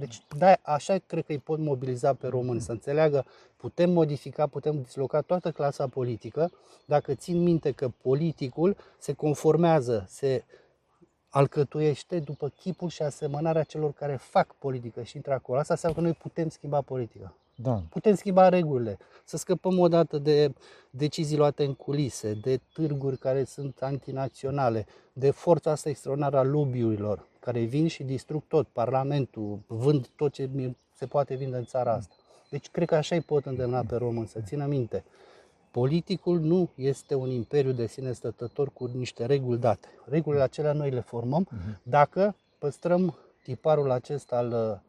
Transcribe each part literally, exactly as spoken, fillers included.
Deci, da, așa cred că îi pot mobiliza pe români, să înțeleagă, putem modifica, putem disloca toată clasa politică, dacă țin minte că politicul se conformează, se alcătuiește după chipul și asemănarea celor care fac politică și intră acolo. Asta înseamnă că noi putem schimba politica. Da. Putem schimba regulile, să scăpăm odată de decizii luate în culise, de târguri care sunt antinaționale, de forța asta extraordinară a lobby-urilor, care vin și distrug tot, Parlamentul, vând tot ce se poate vinde în țara asta. Deci cred că așa îi pot îndemna pe român, să țină minte. Politicul nu este un imperiu de sine stătător cu niște reguli date. Regulile acelea noi le formăm dacă păstrăm tiparul acesta al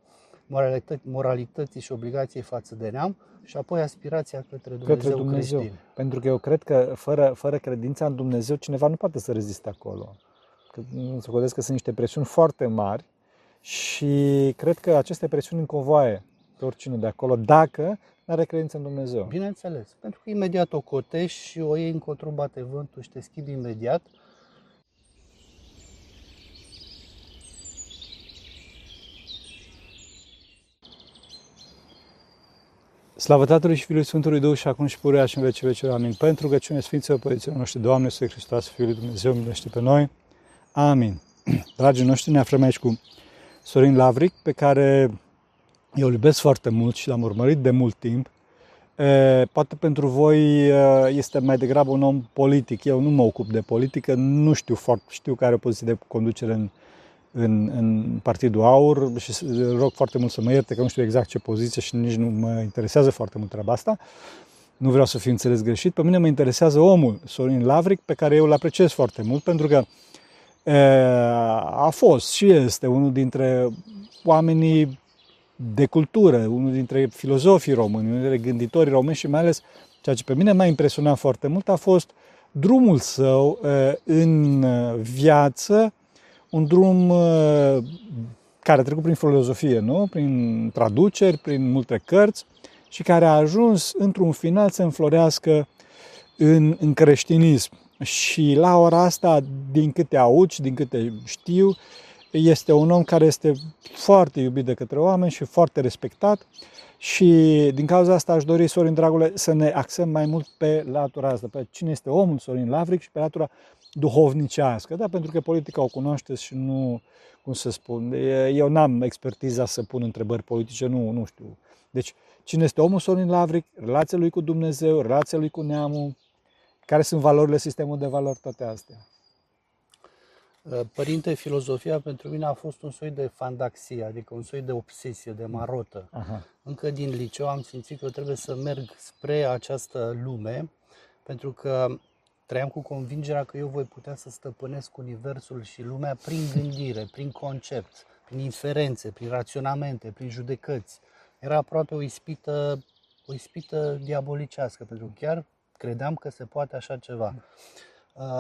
moralității și obligației față de neam și apoi aspirația către Dumnezeu, către Dumnezeu. Creștin. Pentru că eu cred că fără, fără credința în Dumnezeu cineva nu poate să reziste acolo. Se gândesc că sunt niște presiuni foarte mari și cred că aceste presiuni încovoaie pe oricine de acolo, dacă are credință în Dumnezeu. Bineînțeles, pentru că imediat o cotești și o iei încotro, bate vântul și te schimbi imediat. Slavă Tatălui și Fiului Sfântului Duh și acum și pururea și în vecii vecilor. Amin. Pentru rugăciune Sfinților Părinților noștri, Doamne, Iisuse Hristos, Fiul lui Dumnezeu, miluiește pe noi. Amin. Dragii noștri, ne aflăm aici cu Sorin Lavric, pe care eu îl iubesc foarte mult și l-am urmărit de mult timp. E, poate pentru voi este mai degrabă un om politic. Eu nu mă ocup de politică, nu știu foarte, știu care o poziție de conducere în, în, în Partidul Aur și rog foarte mult să mă ierte că nu știu exact ce poziție și nici nu mă interesează foarte mult treaba asta. Nu vreau să fiu înțeles greșit. Pe mine mă interesează omul Sorin Lavric, pe care eu îl apreciez foarte mult, pentru că a fost și este unul dintre oamenii de cultură, unul dintre filozofii români, unul dintre gânditorii români și mai ales ceea ce pe mine m-a impresionat foarte mult a fost drumul său în viață, un drum care a trecut prin filozofie, nu? Prin traduceri, prin multe cărți și care a ajuns într-un final să înflorească în, în creștinism. Și la ora asta, din câte aud și din câte știu, este un om care este foarte iubit de către oameni și foarte respectat și din cauza asta aș dori, Sorin, dragule, să ne axăm mai mult pe latura asta, pe cine este omul Sorin Lavric și pe latura duhovnicească, da? Pentru că politica o cunoașteți și nu, cum să spun, eu n-am expertiza să pun întrebări politice, nu, nu știu. Deci, cine este omul Sorin Lavric, relația lui cu Dumnezeu, relația lui cu neamul, care sunt valorile, sistemul de valori, toate astea? Părinte, filozofia pentru mine a fost un soi de fandaxie, adică un soi de obsesie, de marotă. Aha. Încă din liceu am simțit că eu trebuie să merg spre această lume, pentru că trăiam cu convingerea că eu voi putea să stăpânesc universul și lumea prin gândire, prin concept, prin inferențe, prin raționamente, prin judecăți. Era aproape o ispită, o ispită diabolicească, pentru că chiar credeam că se poate așa ceva.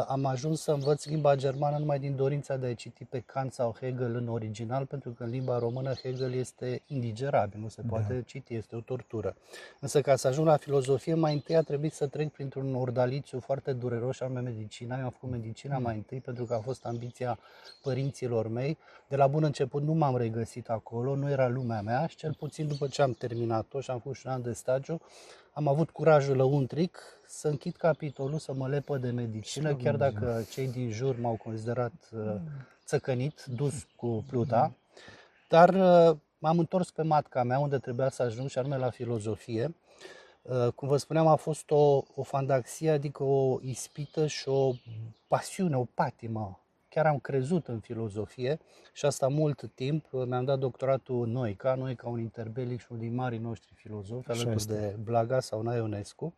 Am ajuns să învăț limba germană numai din dorința de a citi pe Kant sau Hegel în original, pentru că în limba română Hegel este indigerabil, nu se poate da. citi, este o tortură. Însă ca să ajung la filozofie, mai întâi a trebuit să trec printr-un ordalițiu foarte dureros și anume medicina. Eu am făcut medicina mai întâi pentru că a fost ambiția părinților mei. De la bun început nu m-am regăsit acolo, nu era lumea mea și cel puțin după ce am terminat-o și am făcut și un an de stagiu, am avut curajul lăuntric să închid capitolul, să mă lepăd de medicină, chiar dacă cei din jur m-au considerat țăcănit, dus cu pluta. Dar m-am întors pe matca mea, unde trebuia să ajung, și anume la filozofie. Cum vă spuneam, a fost o, o fandaxie, adică o ispită și o pasiune, o patimă. Chiar am crezut în filozofie și asta mult timp. Mi-am dat doctoratul Noica, Noica un interbelic și unul din marii noștri filozofi, alături de Blaga sau Nae Ionescu.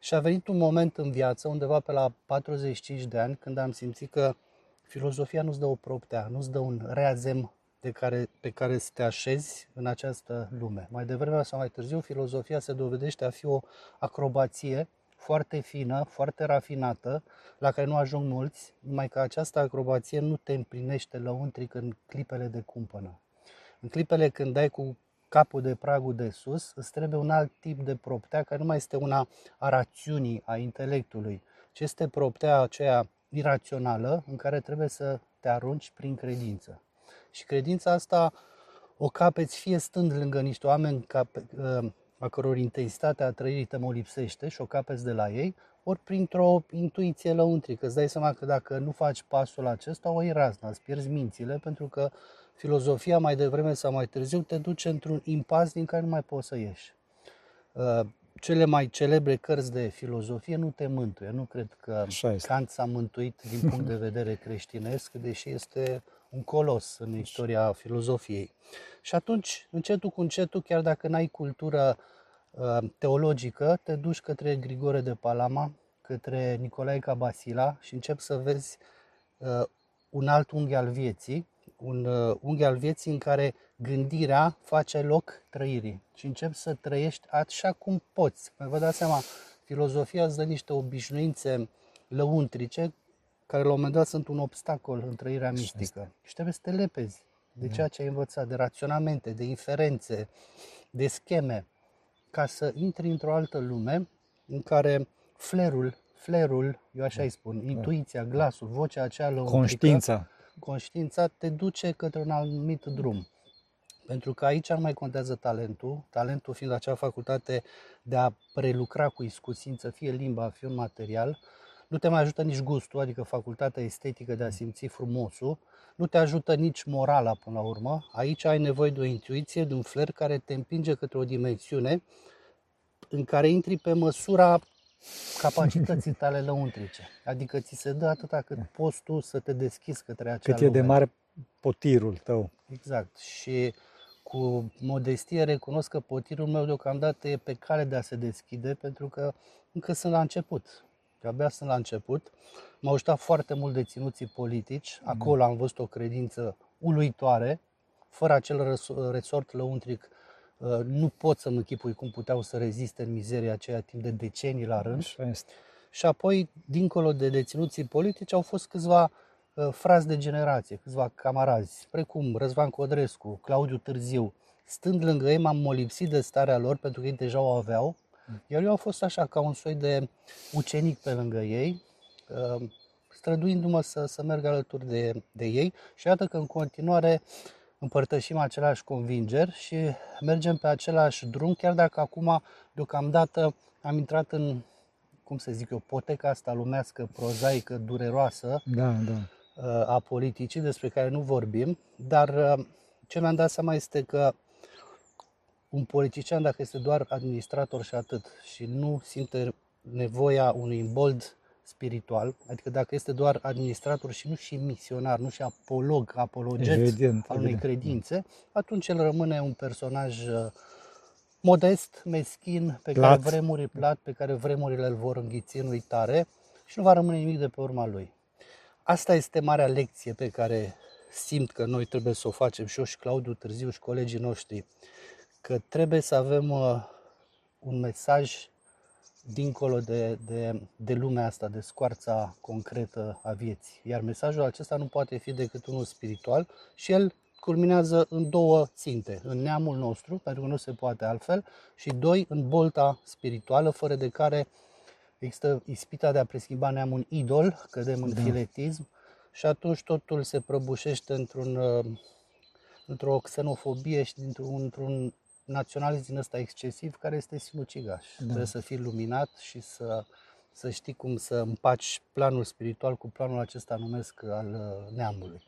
Și a venit un moment în viață, undeva pe la patruzeci și cinci de ani, când am simțit că filozofia nu-ți dă o proptea, nu-ți dă un reazem de care, pe care să te așezi în această lume. Mai devreme sau mai târziu, filozofia se dovedește a fi o acrobație foarte fină, foarte rafinată, la care nu ajung mulți, numai că această acrobație nu te împlinește lăuntric în clipele de cumpănă. În clipele când dai cu capul de pragul de sus, îți trebuie un alt tip de proptea, care nu mai este una a rațiunii, a intelectului, ci este proptea aceea irațională în care trebuie să te arunci prin credință. Și credința asta o o capeți fie stând lângă niște oameni a căror intensitatea a trăirii te molipsește și o capeți de la ei, ori printr-o intuiție lăuntrică. Îți dai seama că dacă nu faci pasul acesta, o iei razna, îți pierzi mințile, pentru că filozofia mai devreme sau mai târziu te duce într-un impas din care nu mai poți să ieși. Cele mai celebre cărți de filozofie nu te mântuie. Nu cred că Kant s-a mântuit din punct de vedere creștinesc, deși este un colos în istoria filozofiei. Și atunci, încetul cu încetul, chiar dacă n-ai cultură teologică, te duci către Grigore de Palama, către Nicolae Cabasila și începi să vezi un alt unghi al vieții, un unghi al vieții în care gândirea face loc trăirii și începi să trăiești așa cum poți. Vă dați seama, filozofia îți dă niște obișnuințe lăuntrice care la un moment dat sunt un obstacol în trăirea mistică și trebuie să te lepezi de ceea ce ai învățat, de raționamente, de inferențe, de scheme, ca să intri într-o altă lume în care flerul, flerul, eu așa îi spun, intuiția, glasul, vocea aceea lăuntrică, conștiința. Conștiința te duce către un anumit drum. Pentru că aici nu mai contează talentul, talentul fiind acea facultate de a prelucra cu iscusință, fie limba, fie un material. Nu te mai ajută nici gustul, adică facultatea estetică de a simți frumosul. Nu te ajută nici morala până la urmă. Aici ai nevoie de o intuiție, de un fler care te împinge către o dimensiune în care intri pe măsura capacității tale lăuntrice. Adică ți se dă atâta cât poți tu să te deschizi către acea lume. Cât e de mare potirul tău. Exact. Și cu modestie recunosc că potirul meu deocamdată e pe cale de a se deschide, pentru că încă sunt la început. Abia sunt la început. M-au ajutat foarte mult deținuții politici. Acolo am văzut o credință uluitoare. Fără acel resort lăuntric nu pot să-mi închipui cum puteau să reziste în mizeria aceea timp de decenii la rând. Și apoi, dincolo de deținuții politici, au fost câțiva frați de generație, câțiva camarazi, precum Răzvan Codrescu, Claudiu Târziu. Stând lângă ei, m-am molipsit de starea lor, pentru că ei deja o aveau. Iar eu am fost așa, ca un soi de ucenic pe lângă ei, străduindu-mă să, să merg alături de, de ei. Și iată că în continuare împărtășim aceleași convingeri și mergem pe același drum, chiar dacă acum, deocamdată, am intrat în, cum să zic eu, poteca asta lumească, prozaică, dureroasă, da, da. a politicii, despre care nu vorbim. Dar ce mi-am dat seama este că un politician, dacă este doar administrator și atât și nu simte nevoia unui imbold spiritual, adică dacă este doar administrator și nu și misionar, nu și apolog, apologet evident, al unei evident. credințe, atunci el rămâne un personaj modest, meschin, pe plat. care vremurile plat, pe care vremurile îl vor înghiți în uitare și nu va rămâne nimic de pe urma lui. Asta este marea lecție pe care simt că noi trebuie să o facem și eu și Claudiu Târziu și colegii noștri, că trebuie să avem un mesaj dincolo de, de, de lumea asta, de scoarța concretă a vieții. Iar mesajul acesta nu poate fi decât unul spiritual și el culminează în două ținte. În neamul nostru, pentru că nu se poate altfel, și doi, în bolta spirituală, fără de care există ispita de a preschimba neamul în idol, cădem în filetism și atunci totul se prăbușește într-un, într-o xenofobie și într-un, într-un naționalism din ăsta excesiv, care este sinucigaș. Da. Trebuie să fii luminat și să, să știi cum să împaci planul spiritual cu planul acesta numesc al neamului.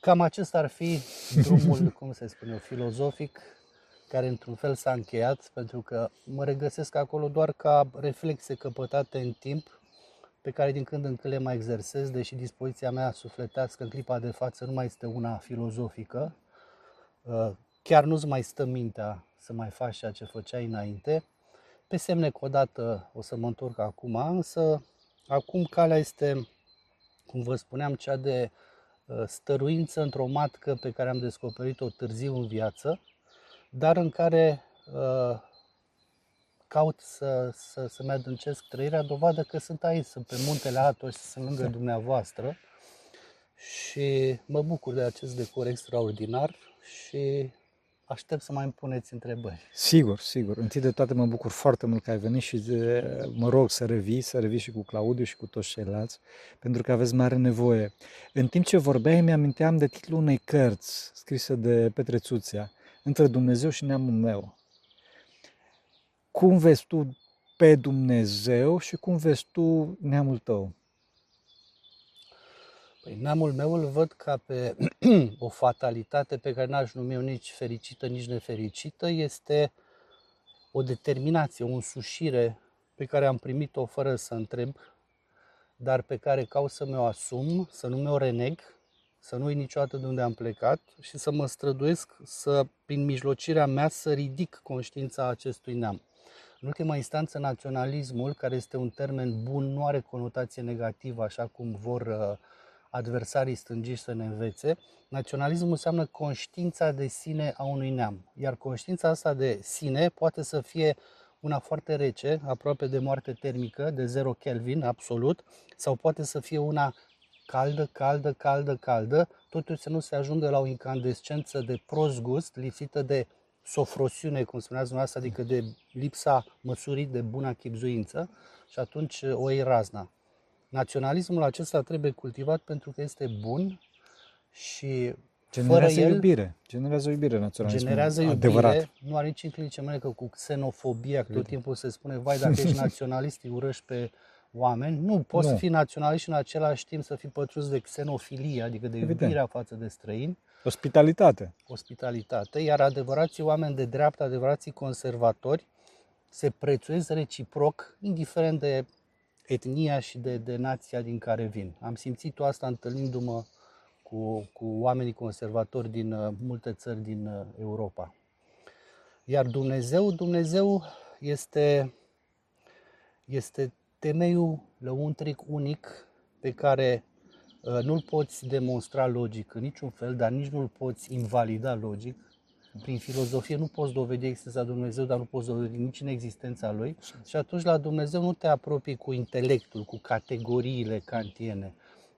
Cam acesta ar fi drumul, cum se spune, filozofic, care într-un fel s-a încheiat, pentru că mă regăsesc acolo doar ca reflexe căpătate în timp, pe care din când în când le mai exersez, deși dispoziția mea sufletească în clipa de față nu mai este una filozofică. Chiar nu-ți mai stă mintea să mai faci ceea ce făceai înainte. Pe semne că odată o să mă întorc acum, însă acum calea este, cum vă spuneam, cea de stăruință într-o matcă pe care am descoperit-o târziu în viață, dar în care uh, caut să, să, să mi-adâncesc trăirea, dovadă că sunt aici, sunt pe muntele Atos, sunt lângă dumneavoastră și mă bucur de acest decor extraordinar și aștept să mai îmi puneți întrebări. Sigur, sigur. Întâi de toate mă bucur foarte mult că ai venit și de, mă rog să revii, să revii și cu Claudiu și cu toți ceilalți, pentru că aveți mare nevoie. În timp ce vorbeai, mi-aminteam de titlul unei cărți scrisă de Petre Țuțea, Între Dumnezeu și neamul meu. Cum vezi tu pe Dumnezeu și cum vezi tu neamul tău? Păi, neamul meu îl văd ca pe o fatalitate pe care n-aș numi eu nici fericită, nici nefericită. Este o determinație, o însușire pe care am primit-o fără să întreb, dar pe care caut să mi-o asum, să nu mi-o reneg, să nu uit niciodată de unde am plecat și să mă străduiesc să, prin mijlocirea mea, să ridic conștiința acestui neam. În ultima instanță, naționalismul, care este un termen bun, nu are conotație negativă, așa cum vor adversarii stângiști să ne învețe. Naționalismul înseamnă conștiința de sine a unui neam, iar conștiința asta de sine poate să fie una foarte rece, aproape de moarte termică, de zero Kelvin, absolut, sau poate să fie una caldă, caldă, caldă, caldă, totuși să nu se ajungă la o incandescență de prost gust, lipsită de sofrosiune, cum spuneați dumneavoastră, adică de lipsa măsurii de bună chibzuință, și atunci o iei razna. Naționalismul acesta trebuie cultivat pentru că este bun și generează fără el, iubire. Generează iubire naționalismul. Generează iubire, adevărat. Nu are nici înclinire că cu xenofobia, că tot timpul se spune, vai, dacă ești naționalist, îi urăști pe oameni. Nu, poți nu. fi naționalist și în același timp să fii pătrus de xenofilie, adică de Evident. iubirea față de străini. Ospitalitate. Ospitalitate, iar adevărații oameni de dreapta, adevărații conservatori, se prețuiesc reciproc, indiferent de etnia și de, de nația din care vin. Am simțit-o asta întâlnindu-mă cu, cu oamenii conservatori din uh, multe țări din uh, Europa. Iar Dumnezeu, Dumnezeu este, este temeiul lăuntric unic pe care uh, nu-l poți demonstra logic în niciun fel, dar nici nu-l poți invalida logic. Prin filozofie nu poți dovedi existența Dumnezeu, dar nu poți dovedi nici în existența Lui. Și atunci la Dumnezeu nu te apropii cu intelectul, cu categoriile kantiene.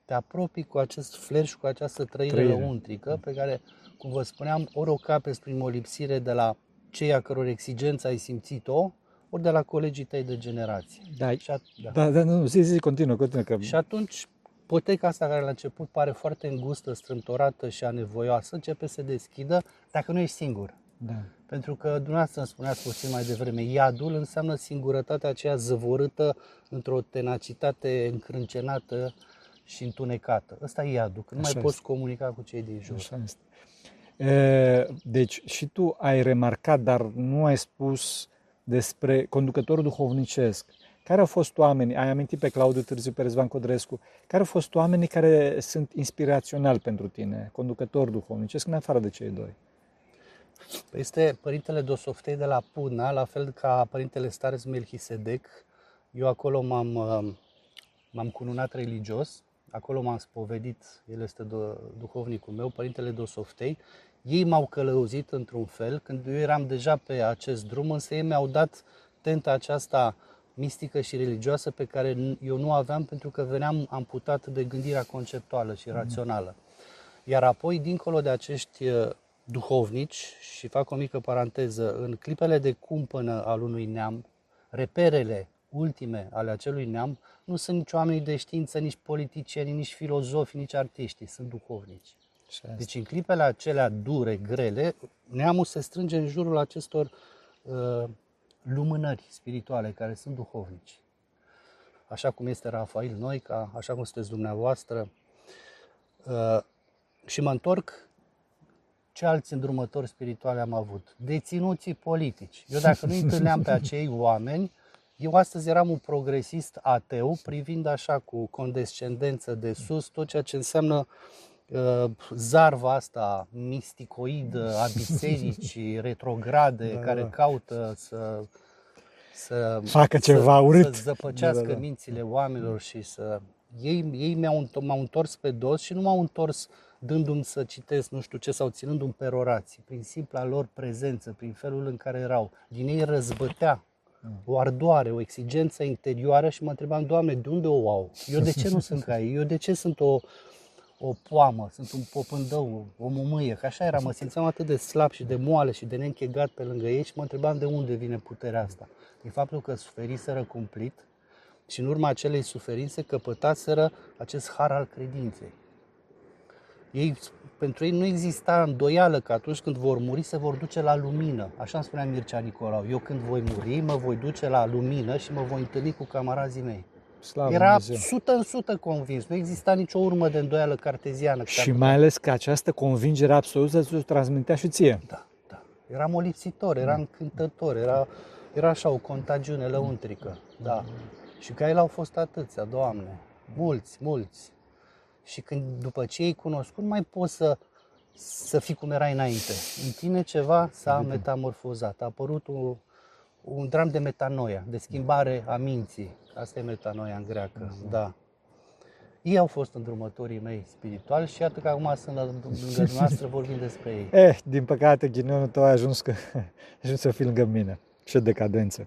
Te apropii cu acest fler și cu această trăire lăuntrică pe care, cum vă spuneam, ori o capeți prin o lipsire de la cei a căror exigență ai simțit-o, ori de la colegii tăi de generație. Da, și at- da. da, da, nu, zi, zi, continuă, continuă. Că... Și atunci, poteca asta care la început pare foarte îngustă, strâmtorată și anevoioasă, începe să se deschidă dacă nu ești singur. Da. Pentru că dumneavoastră îmi spuneați puțin mai devreme, iadul înseamnă singurătatea aceea zăvorâtă într-o tenacitate încrâncenată și întunecată. Ăsta e iadul, că nu Așa mai este. Poți comunica cu cei din jur. Așa este. E, deci și tu ai remarcat, dar nu ai spus despre conducătorul duhovnicesc. Care au fost oamenii, ai amintit pe Claudiu Târziu, pe Răzvan Codrescu, care au fost oamenii care sunt inspiraționali pentru tine, conducători duhovnicesc, în afară de cei doi? Este părintele Dosoftei de la Puna, la fel ca părintele Starez Melchisedec. Eu acolo m-am, m-am cununat religios, acolo m-am spovedit, el este duhovnicul meu, părintele Dosoftei. Ei m-au călăuzit într-un fel, când eu eram deja pe acest drum, însă ei mi-au dat tenta aceasta mistică și religioasă pe care eu nu aveam, pentru că veneam amputat de gândirea conceptuală și rațională. Iar apoi, dincolo de acești duhovnici, și fac o mică paranteză, în clipele de cumpănă al unui neam, reperele ultime ale acelui neam nu sunt nici oamenii de știință, nici politicieni, nici filozofi, nici artiști, sunt duhovnici. Deci în clipele acelea dure, grele, neamul se strânge în jurul acestor uh, lumânări spirituale care sunt duhovnici, așa cum este Rafael Noica, așa cum sunteți dumneavoastră. Uh, și mă întorc, ce alți îndrumători spirituale am avut? Deținuții politici. Eu dacă nu întâlneam pe acei oameni, eu astăzi eram un progresist ateu, privind așa cu condescendență de sus tot ceea ce înseamnă zarva asta misticoidă a bisericii retrograde, da, care caută să, să facă ceva să, urât, să zăpăcească da, da. mințile oamenilor și să... Ei, ei mi-au, m-au întors pe dos și nu m-au întors dându-mi să citesc nu știu ce sau ținându-mi pe rorații, prin simpla lor prezență, prin felul în care erau. Din ei răzbătea o ardoare, o exigență interioară și mă întrebam, Doamne, de unde o au? Eu de ce nu sunt ca ei? Eu de ce sunt o... o poamă, sunt un popândău, o mumâie, că așa era, mă simțeam atât de slab și de moale și de neînchegat pe lângă ei și mă întrebam de unde vine puterea asta. Din faptul că suferiseră cumplit și în urma acelei suferințe căpătaseră acest har al credinței. Ei, pentru ei nu exista îndoială că atunci când vor muri se vor duce la lumină. Așa îmi spunea Mircea Nicolau, eu când voi muri mă voi duce la lumină și mă voi întâlni cu camarazii mei. Slavă Era sută în sută convins, nu exista nicio urmă de îndoială carteziană. Și mai ales că această convingere absolută ți-o transmitea și ție. Da, da. Era molipsitor, era încântător, era, era așa o contagiune lăuntrică. Da. Și că ei l-au fost atâția, Doamne, mulți, mulți. Și când după ce ei cunoscut, mai poți să, să fii cum erai înainte. În tine ceva s-a metamorfozat, a apărut un, un dram de metanoia, de schimbare a minții. Asta e metanoia în greacă, exact. Da. Ei au fost îndrumătorii mei spirituali și iată că acum sunt la lângă noastră, vorbim despre ei. Eh, din păcate, ghinionul tău a ajuns, că, a ajuns să fii lângă mine. Ce decadență!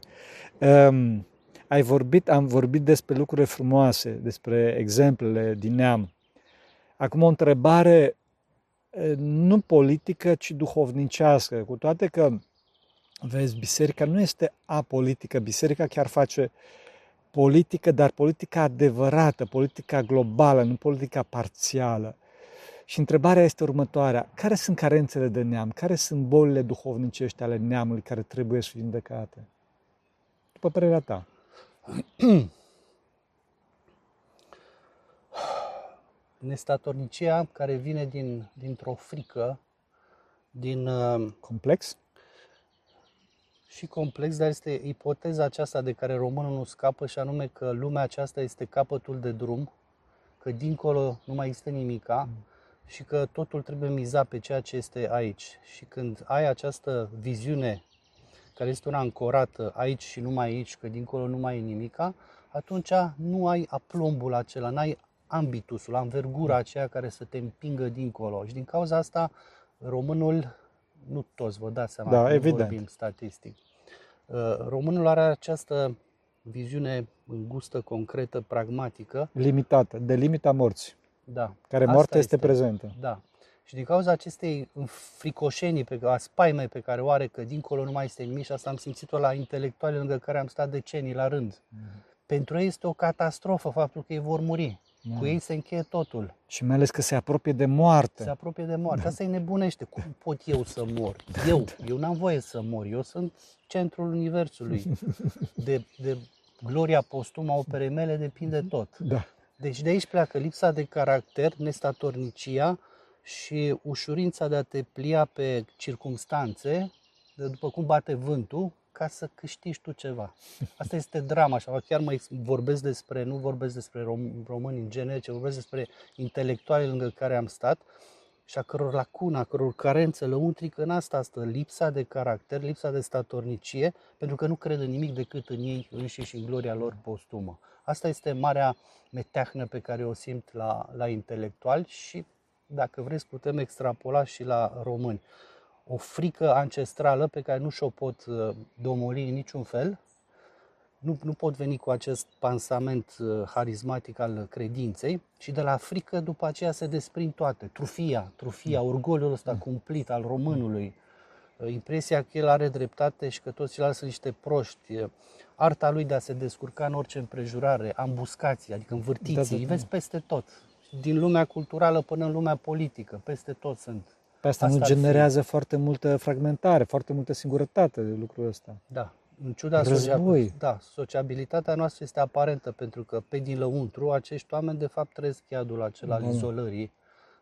Um, ai vorbit, am vorbit despre lucruri frumoase, despre exemplele din neam. Acum o întrebare nu politică, ci duhovnicească, cu toate că, vezi, biserica nu este apolitică, biserica chiar face politică, dar politica adevărată, politica globală, nu politica parțială. Și întrebarea este următoarea, care sunt carențele de neam, care sunt bolile duhovnicești ale neamului care trebuie să fie vindecate? După părerea ta. Nestatornicia care vine din, dintr-o frică, din... Complex? Și complex, dar este ipoteza aceasta de care românul nu scapă și anume că lumea aceasta este capătul de drum, că dincolo nu mai există nimica și că totul trebuie mizat pe ceea ce este aici. Și când ai această viziune care este una ancorată aici și numai aici, că dincolo nu mai e nimica, atunci nu ai aplombul acela, n-ai ambitusul, anvergura aceea care să te împingă dincolo. Și din cauza asta românul, nu toți vă dați seama, da, când vorbim statistic. Românul are această viziune îngustă, concretă, pragmatică. Limitată, de limita morții. Da. Care moartea este, este prezentă. Da. Și din cauza acestei fricoșenii, a spaimei pe care o are că dincolo nu mai este nimic, și asta am simțit-o la intelectuali lângă care am stat decenii la rând. Mm. Pentru ei este o catastrofă faptul că ei vor muri. Mm. Cu ei se încheie totul. Și mai ales că se apropie de moarte. Se apropie de moarte. Asta îi nebunește. Cum pot eu să mor? Eu, eu n-am voie să mor. Eu sunt centrul universului. De, de gloria postumă a operei mele depinde tot. Da. Deci de aici pleacă lipsa de caracter, nestatornicia și ușurința de a te plia pe circumstanțe, de după cum bate vântul, ca să câștigi tu ceva. Asta este drama, așa, chiar mai vorbesc despre, nu vorbesc despre rom- români în genere, ci vorbesc despre intelectuali lângă care am stat și a căror lacuna, a căror carență lăuntrică în asta stă, lipsa de caracter, lipsa de statornicie, pentru că nu cred în nimic decât în ei înșiși și în gloria lor postumă. Asta este marea meteahnă pe care o simt la, la intelectuali și, dacă vreți, putem extrapola și la români. O frică ancestrală pe care nu și-o pot domoli în niciun fel, nu, nu pot veni cu acest pansament harismatic al credinței și de la frică după aceea se desprind toate. Trufia, trufia, orgoliul ăsta cumplit al românului, impresia că el are dreptate și că toți ceilalți sunt niște proști, arta lui de a se descurca în orice împrejurare, ambuscații, adică învârtiții, da, da, da. Îi vezi peste tot, din lumea culturală până în lumea politică, peste tot sunt. Pe asta, asta nu generează foarte multă fragmentare, foarte multă singurătate de lucrul ăsta. Da, în ciuda sociabilității. Da, sociabilitatea noastră este aparentă pentru că pe din lăuntru acești oameni de fapt trăiesc iadul acela al izolării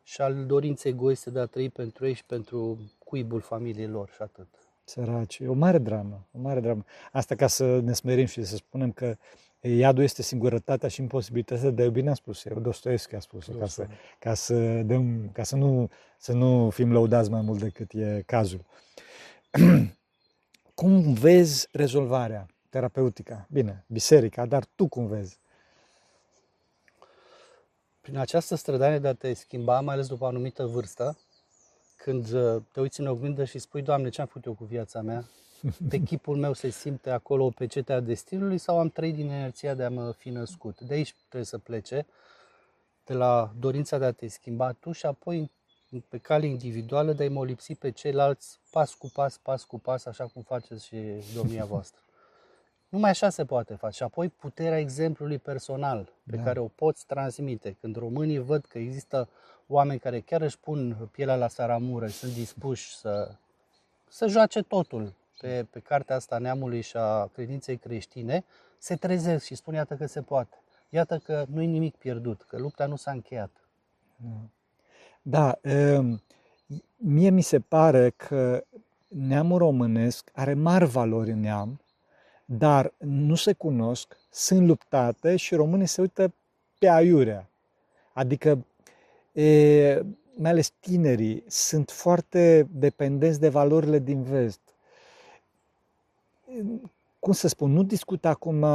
și al dorinței egoiste de a trăi pentru ei și pentru cuibul familiei lor și atât. Săraci, e o mare dramă, o mare dramă. Asta ca să ne smerim și să spunem că iadul este singurătatea și imposibilitatea de a iubi, n-a spus eu, Dostoievski a spus, ca, să, ca, să, dăm, ca să, nu, să nu fim lăudați mai mult decât e cazul. Cum vezi rezolvarea terapeutică? Bine, biserica, dar tu cum vezi? Prin această strădanie de a te schimba, mai ales după o anumită vârstă, când te uiți în oglindă și spui, Doamne, ce-am făcut eu cu viața mea? Pe chipul meu se simte acolo o pecete a destinului sau am trăit din inerția de a mă fi născut? De aici trebuie să plece. de la dorința de a te schimba tu și apoi pe cale individuală de a-i molipsi pe ceilalți pas cu pas, pas cu pas, așa cum faceți și domnia voastră. Numai așa se poate face. Și apoi puterea exemplului personal pe da. care o poți transmite. Când românii văd că există oameni care chiar își pun pielea la saramură și sunt dispuși să, să joace totul pe, pe cartea asta neamului și a credinței creștine, se trezesc și spun iată că se poate. Iată că nu e nimic pierdut, că lupta nu s-a încheiat. Da, mie mi se pare că neamul românesc are mari valori în neam, dar nu se cunosc, sunt luptate și românii se uită pe aiurea. Adică, e, mai ales tinerii, sunt foarte dependenți de valorile din vest. Cum să spun, nu discut acum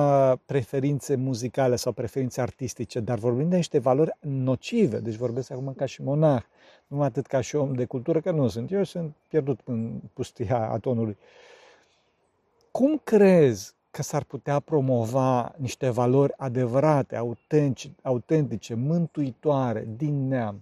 preferințe muzicale sau preferințe artistice, dar vorbim de niște valori nocive, deci vorbesc acum ca și monah, nu atât ca și om de cultură, că nu sunt. Eu sunt pierdut în pustia Atonului. Cum crezi că s-ar putea promova niște valori adevărate, autentice, autentice, mântuitoare, din neam?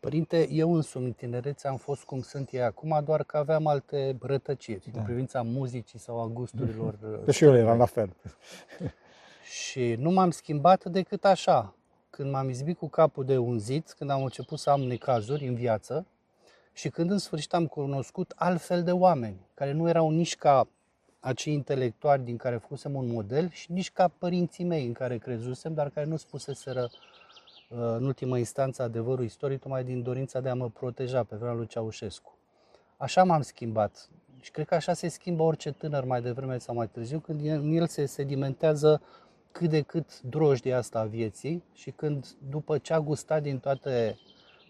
Părinte, eu însumi în tinerețe am fost cum sunt ei acum, doar că aveam alte rătăciri da. în privința muzicii sau a gusturilor. Pe și eu eram la fel. Și nu m-am schimbat decât așa. Când m-am izbit cu capul de unzit, când am început să am necazuri în viață, și când în sfârșit am cunoscut altfel de oameni, care nu erau nici ca acei intelectuali din care fusem un model și nici ca părinții mei în care crezusem, dar care nu spuseseră în ultimă instanță adevărul istoric, numai din dorința de a mă proteja pe vremea lui Ceaușescu. Așa m-am schimbat și cred că așa se schimbă orice tânăr mai devreme sau mai târziu, când în el se sedimentează cât de cât drojdia asta a vieții și când după ce a gustat din toate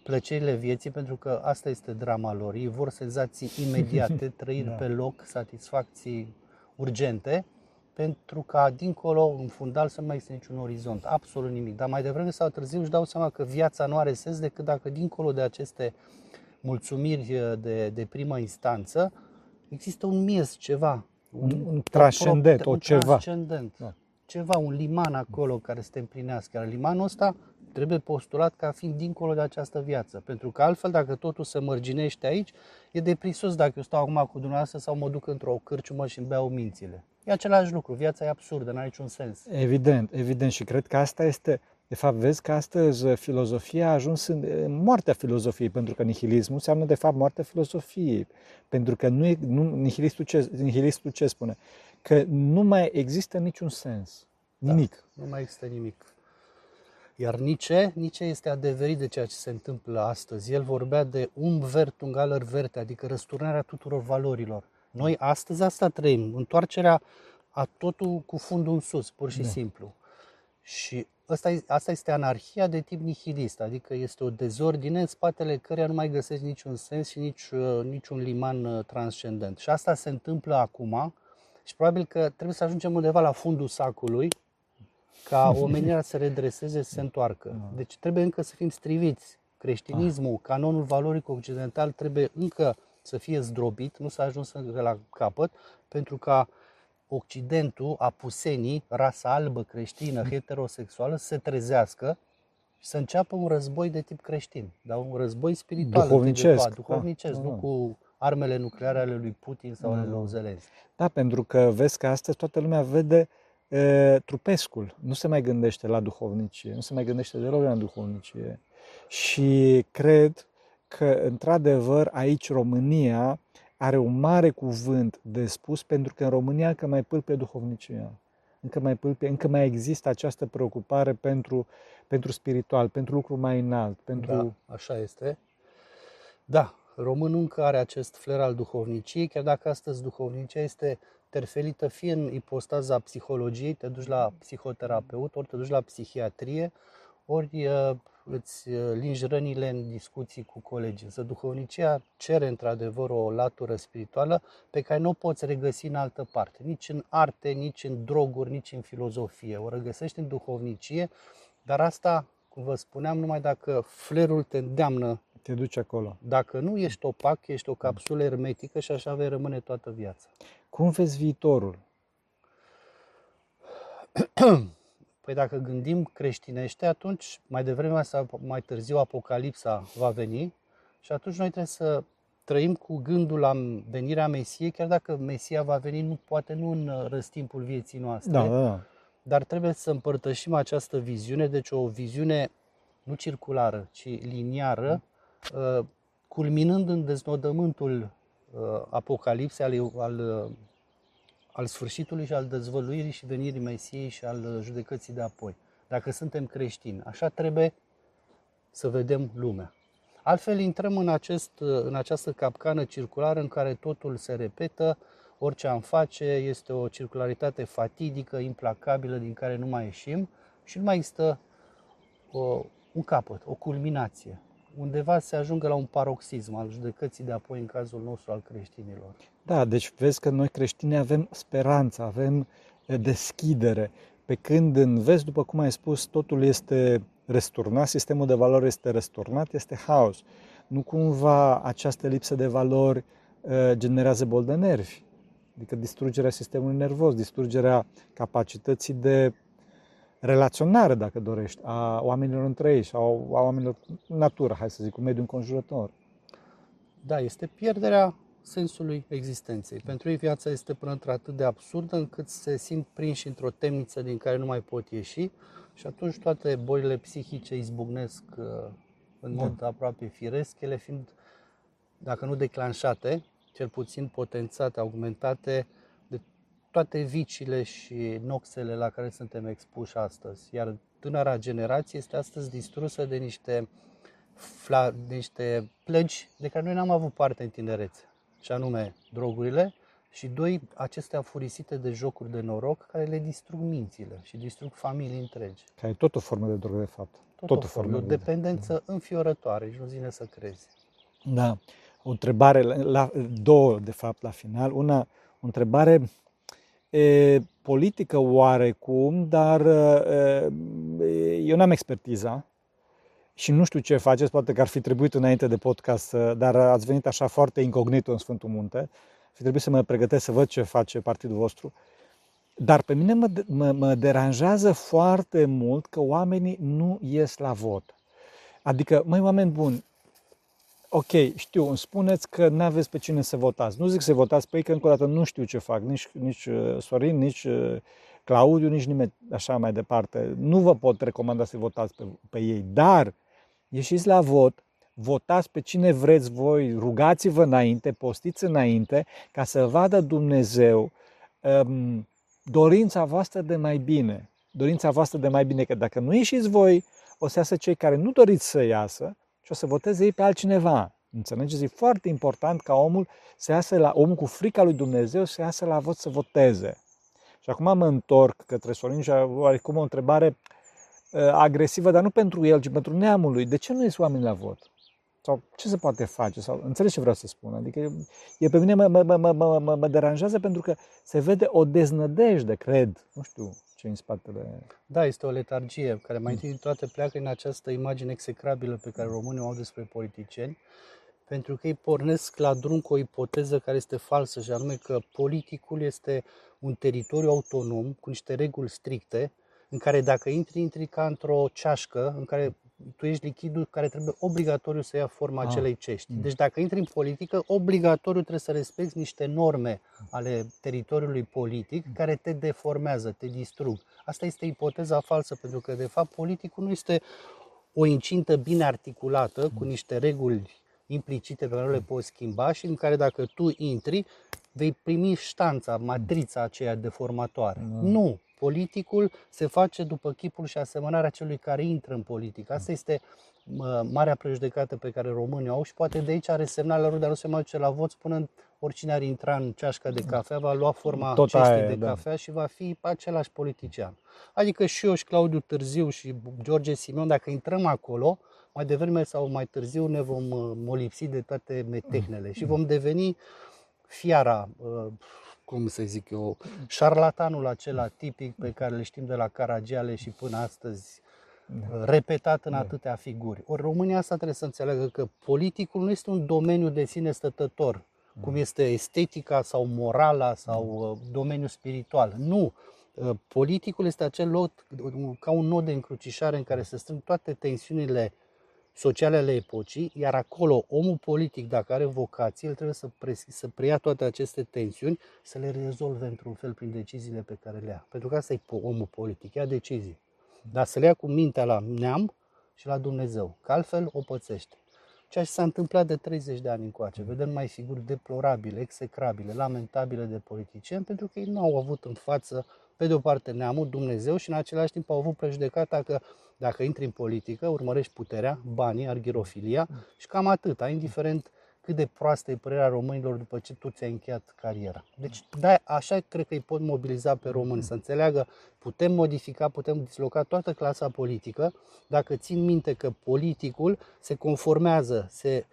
plăcerile vieții, pentru că asta este drama lor, ei vor senzații imediate, trăiri da. pe loc, satisfacții urgente, pentru că dincolo, în fundal, să nu mai există niciun orizont, absolut nimic. Dar mai devreme sau târziu își dau seama că viața nu are sens decât dacă dincolo de aceste mulțumiri de, de primă instanță există un miez, ceva. Un, un transcendent, o ceva. Un transcendent, da. ceva, un liman acolo care să te împlinească. Iar limanul ăsta trebuie postulat ca fiind dincolo de această viață, pentru că altfel, dacă totul se mărginește aici, e deprisos dacă eu stau acum cu dumneavoastră sau mă duc într-o cârciumă și îmi beau mințile. E același lucru, viața e absurdă, n-are niciun sens. Evident, evident și cred că asta este, de fapt vezi că astăzi filozofia a ajuns în moartea filozofiei, pentru că nihilismul înseamnă de fapt moartea filozofiei, pentru că nu e, nu, nihilistul, ce, nihilistul ce spune? Că nu mai există niciun sens, nimic. Da, nu mai există nimic. Iar Nietzsche, Nietzsche este adeverit de ceea ce se întâmplă astăzi. El vorbea de umvertung aller verte, adică răsturnarea tuturor valorilor. Noi astăzi asta trăim, întoarcerea a totul cu fundul în sus, pur și da. simplu. Și asta, asta este anarhia de tip nihilist, adică este o dezordine în spatele căreia nu mai găsești niciun sens și nici, niciun liman transcendent. Și asta se întâmplă acum și probabil că trebuie să ajungem undeva la fundul sacului, ca omenirea să se redreseze, să se întoarcă. Deci trebuie încă să fim striviți. Creștinismul, canonul valoric occidental trebuie încă să fie zdrobit, nu s-a ajuns încă la capăt, pentru ca Occidentul, apusenii, rasa albă creștină, heterosexuală, să se trezească și să înceapă un război de tip creștin, dar un război spiritual, duhovnicesc, de duhovnicesc da. nu cu armele nucleare ale lui Putin sau ale lui Zelenski. Da, pentru că vezi că astăzi toată lumea vede trupescul, nu se mai gândește la duhovnicie, nu se mai gândește deloc la duhovnicie. Și cred că, într-adevăr, aici România are un mare cuvânt de spus, pentru că în România încă mai pâlpe duhovnicia, încă mai pâlpe, încă mai există această preocupare pentru, pentru spiritual, pentru lucru mai înalt. Pentru... Da, așa este. Da, românul încă are acest fler al duhovniciei, chiar dacă astăzi duhovnicia este terfelită fie în ipostaza psihologiei, te duci la psihoterapeut, ori te duci la psihiatrie, ori îți lingi rănile în discuții cu colegii. Însă duhovnicia cere într-adevăr o latură spirituală pe care nu o poți regăsi în altă parte, nici în arte, nici în droguri, nici în filozofie. O regăsești în duhovnicie, dar asta, cum vă spuneam, numai dacă flerul te îndeamnă. Te duci acolo. Dacă nu, ești opac, ești o capsulă ermetică și așa vei rămâne toată viața. Cum vezi viitorul? Păi dacă gândim creștinește, atunci mai devreme sau mai târziu Apocalipsa va veni și atunci noi trebuie să trăim cu gândul la venirea Mesiei, chiar dacă Mesia va veni, nu, poate nu în răstimpul vieții noastre, da, da, da. Dar trebuie să împărtășim această viziune, deci o viziune nu circulară, ci liniară, mm. culminând în deznodământul Apocalipsei, al, al, al sfârșitului și al dezvăluirii și venirii Mesiei și al judecății de apoi. Dacă suntem creștini, așa trebuie să vedem lumea. Altfel intrăm în, acest, în această capcană circulară în care totul se repetă, orice am face este o circularitate fatidică, implacabilă, din care nu mai ieșim și nu mai există o, un capăt, o culminație. Undeva se ajunge la un paroxism al judecății de apoi în cazul nostru al creștinilor. Da, deci vezi că noi creștini avem speranță, avem deschidere, pe când în vest, după cum ai spus, totul este răsturnat, sistemul de valori este răsturnat, este haos. Nu cumva această lipsă de valori uh, generează bol de nervi, adică distrugerea sistemului nervos, distrugerea capacității de relaționare, dacă dorești, a oamenilor între ei și a, a oamenilor cu natura, hai să zic, cu mediul înconjurător. Da, este pierderea sensului existenței. Pentru ei viața este până într-atât de absurdă încât se simt prinși într-o temniță din care nu mai pot ieși și atunci toate bolile psihice izbucnesc în mod da. aproape firesc, ele fiind, dacă nu declanșate, cel puțin potențate, augmentate de toate viciile și noxele la care suntem expuși astăzi. Iar tânăra generație este astăzi distrusă de niște, fla, de niște plegi de care noi n-am avut parte în tinerețe. Și anume drogurile și, doi, acestea furisite de jocuri de noroc care le distrug mințile și distrug familii întregi. Care e tot o formă de drog, de fapt. Tot, tot o formă, formă de dependență de... înfiorătoare, și nu zine să crezi. Da. O întrebare, la, la, două, de fapt, la final. Una, o întrebare e, politică oarecum, dar e, eu n-am expertiza. Și nu știu ce faceți, poate că ar fi trebuit înainte de podcast, dar ați venit așa foarte incognito în Sfântul Munte. Fi trebuit să mă pregătesc să văd ce face partidul vostru. Dar pe mine mă, mă, mă deranjează foarte mult că oamenii nu ies la vot. Adică, măi, oameni buni, ok, știu, îmi spuneți că n-aveți pe cine să votați. Nu zic să votați pe ei, că încă o dată nu știu ce fac, nici, nici Sorin, nici Claudiu, nici nimeni așa mai departe. Nu vă pot recomanda să votați pe, pe ei, dar ieșiți la vot, votați pe cine vreți voi, rugați-vă înainte, postiți înainte, ca să vadă Dumnezeu um, dorința voastră de mai bine. Dorința voastră de mai bine, că dacă nu ieșiți voi, o să iasă cei care nu doriți să iasă și o să voteze ei pe altcineva. Înțelegeți? E foarte important ca omul să iasă la, omul cu frica lui Dumnezeu să iasă la vot să voteze. Și acum mă întorc către Sorin și oarecum o întrebare agresivă, dar nu pentru el, ci pentru neamul lui. De ce nu ies oamenii la vot? Sau ce se poate face? Sau, înțelegi ce vreau să spun? Adică e pe mine mă, mă, mă, mă, mă, mă deranjează pentru că se vede o deznădejde, cred. Nu știu ce în spatele... Da, este o letargie care mai întâi de toate pleacă în această imagine execrabilă pe care românii o au despre politicieni, pentru că ei pornesc la drum cu o ipoteză care este falsă, și anume că politicul este un teritoriu autonom cu niște reguli stricte, în care dacă intri, intri ca într-o ceașcă, în care tu ești lichidul care trebuie obligatoriu să ia forma acelei cești. Deci dacă intri în politică, obligatoriu trebuie să respecti niște norme ale teritoriului politic care te deformează, te distrug. Asta este ipoteza falsă, pentru că, de fapt, politicul nu este o incintă bine articulată, cu niște reguli implicite pe care nu le poți schimba și în care dacă tu intri, vei primi ștanța, matrița aceea deformatoare. Mm. Nu! Politicul se face după chipul și asemănarea celui care intră în politică. Asta este mă, marea prejudecată pe care românii au și poate de aici are semnal la rând, dar nu se mai duce la vot, spunând oricine ar intra în ceașca de cafea va lua forma tot ceștii aia, de da. cafea și va fi același politician. Adică și eu și Claudiu Târziu și George Simion, dacă intrăm acolo, mai devreme sau mai târziu ne vom molipsi de toate metehnele și vom deveni fiara, cum să zic eu, șarlatanul acela tipic pe care le știm de la Caragiale și până astăzi, repetat în atâtea figuri. Ori România asta trebuie să înțeleagă că politicul nu este un domeniu de sine stătător, cum este estetica sau morala sau domeniul spiritual. Nu! Politicul este acel loc, ca un nod de încrucișare în care se strâng toate tensiunile sociale ale epocii, iar acolo omul politic, dacă are vocație, el trebuie să, pre- să preia toate aceste tensiuni, să le rezolve într-un fel prin deciziile pe care le ia. Pentru că asta e omul politic, ia decizii. Dar să le ia cu mintea la neam și la Dumnezeu, că altfel o pățește. Ceea ce s-a întâmplat de treizeci de ani încoace. Vedem mai figuri deplorabile, execrabile, lamentabile de politicieni, pentru că ei nu au avut în față, pe de o parte, neamul, Dumnezeu și în același timp au avut prejudecata că dacă intri în politică, urmărești puterea, banii, arghirofilia și cam atâta, indiferent cât de proastă e părerea românilor după ce tu ți-ai încheiat cariera. Deci, da, așa cred că îi pot mobiliza pe români, să înțeleagă, putem modifica, putem disloca toată clasa politică, dacă țin minte că politicul se conformează, se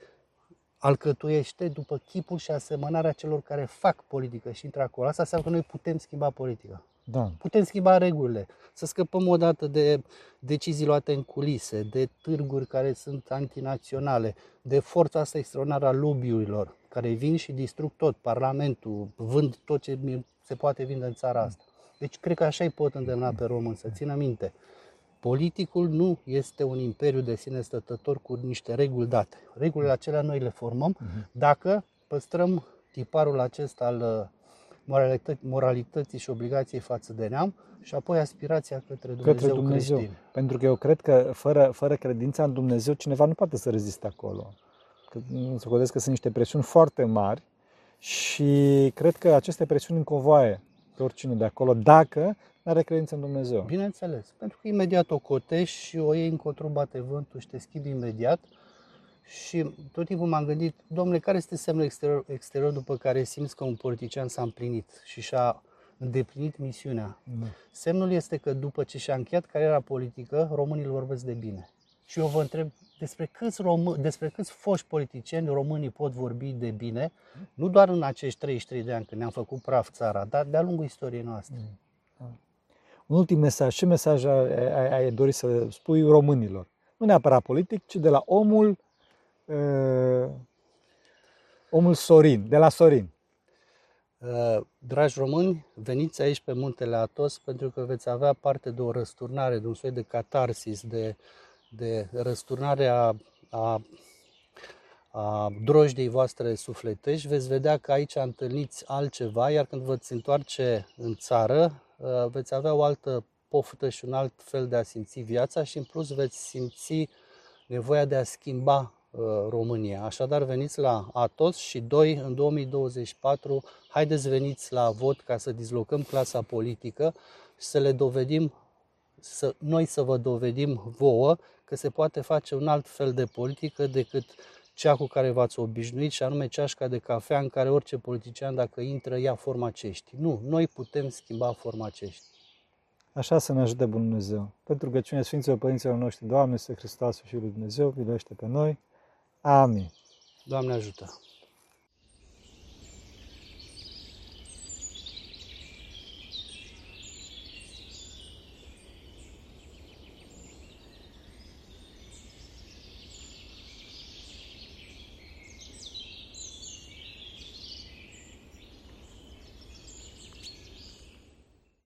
alcătuiește după chipul și asemănarea celor care fac politică și intră acolo. Asta înseamnă că noi putem schimba politica. Da. Putem schimba regulile, să scăpăm odată de decizii luate în culise, de târguri care sunt antinaționale, de forța asta extraordinară a lobby-urilor care vin și distrug tot, Parlamentul, vând tot ce se poate vinde în țara asta. Deci cred că așa îi pot îndemna pe român, să țină minte. Politicul nu este un imperiu de sine stătător cu niște reguli date. Regulile acelea noi le formăm dacă păstrăm tiparul acesta al moralității și obligației față de neam și apoi aspirația către Dumnezeu, către Dumnezeu creștin. Pentru că eu cred că fără, fără credința în Dumnezeu cineva nu poate să reziste acolo. Că, să codesc că sunt niște presiuni foarte mari și cred că aceste presiuni încovoaie pe oricine de acolo dacă nu are credință în Dumnezeu. Bineînțeles, pentru că imediat o cotești și o iei încotro, bate vântul și te schimbi imediat. Și tot timpul m-am gândit, domnule, care este semnul exterior, exterior după care simți că un politician s-a împlinit și și-a îndeplinit misiunea? Mm. Semnul este că după ce și-a încheiat cariera politică, românii îl vorbesc de bine. Și eu vă întreb, despre câți, români, despre câți foști politicieni românii pot vorbi de bine, nu doar în acești treizeci și trei de ani când ne-am făcut praf țara, dar de-a lungul istoriei noastre. Mm. Mm. Un ultim mesaj, ce mesaj ai, ai dori să spui românilor? Nu neapărat politic, ci de la omul Uh, omul Sorin, de la Sorin. Uh, dragi români, veniți aici pe muntele Atos pentru că veți avea parte de o răsturnare, de un soi de catarsis, de, de răsturnare a, a, a drojdei voastre sufletești. Veți vedea că aici întâlniți altceva, iar când vă ți întoarce în țară, uh, veți avea o altă poftă și un alt fel de a simți viața și în plus veți simți nevoia de a schimba România. Așadar, veniți la Atos și doi, în două mii douăzeci și patru, haideți veniți la vot ca să dislocăm clasa politică și să le dovedim, să, noi să vă dovedim vouă că se poate face un alt fel de politică decât cea cu care v-ați obișnuit și anume ceașca de cafea în care orice politician, dacă intră, ia forma ceștii. Nu, noi putem schimba forma ceștii. Așa să ne ajute Bunul Dumnezeu. Pentru rugăciunea Sfinților Părinților noștri, Doamne, Iisuse Hristosul Fiul lui Dumnezeu, miluiește pe noi. Amin. Doamne ajută!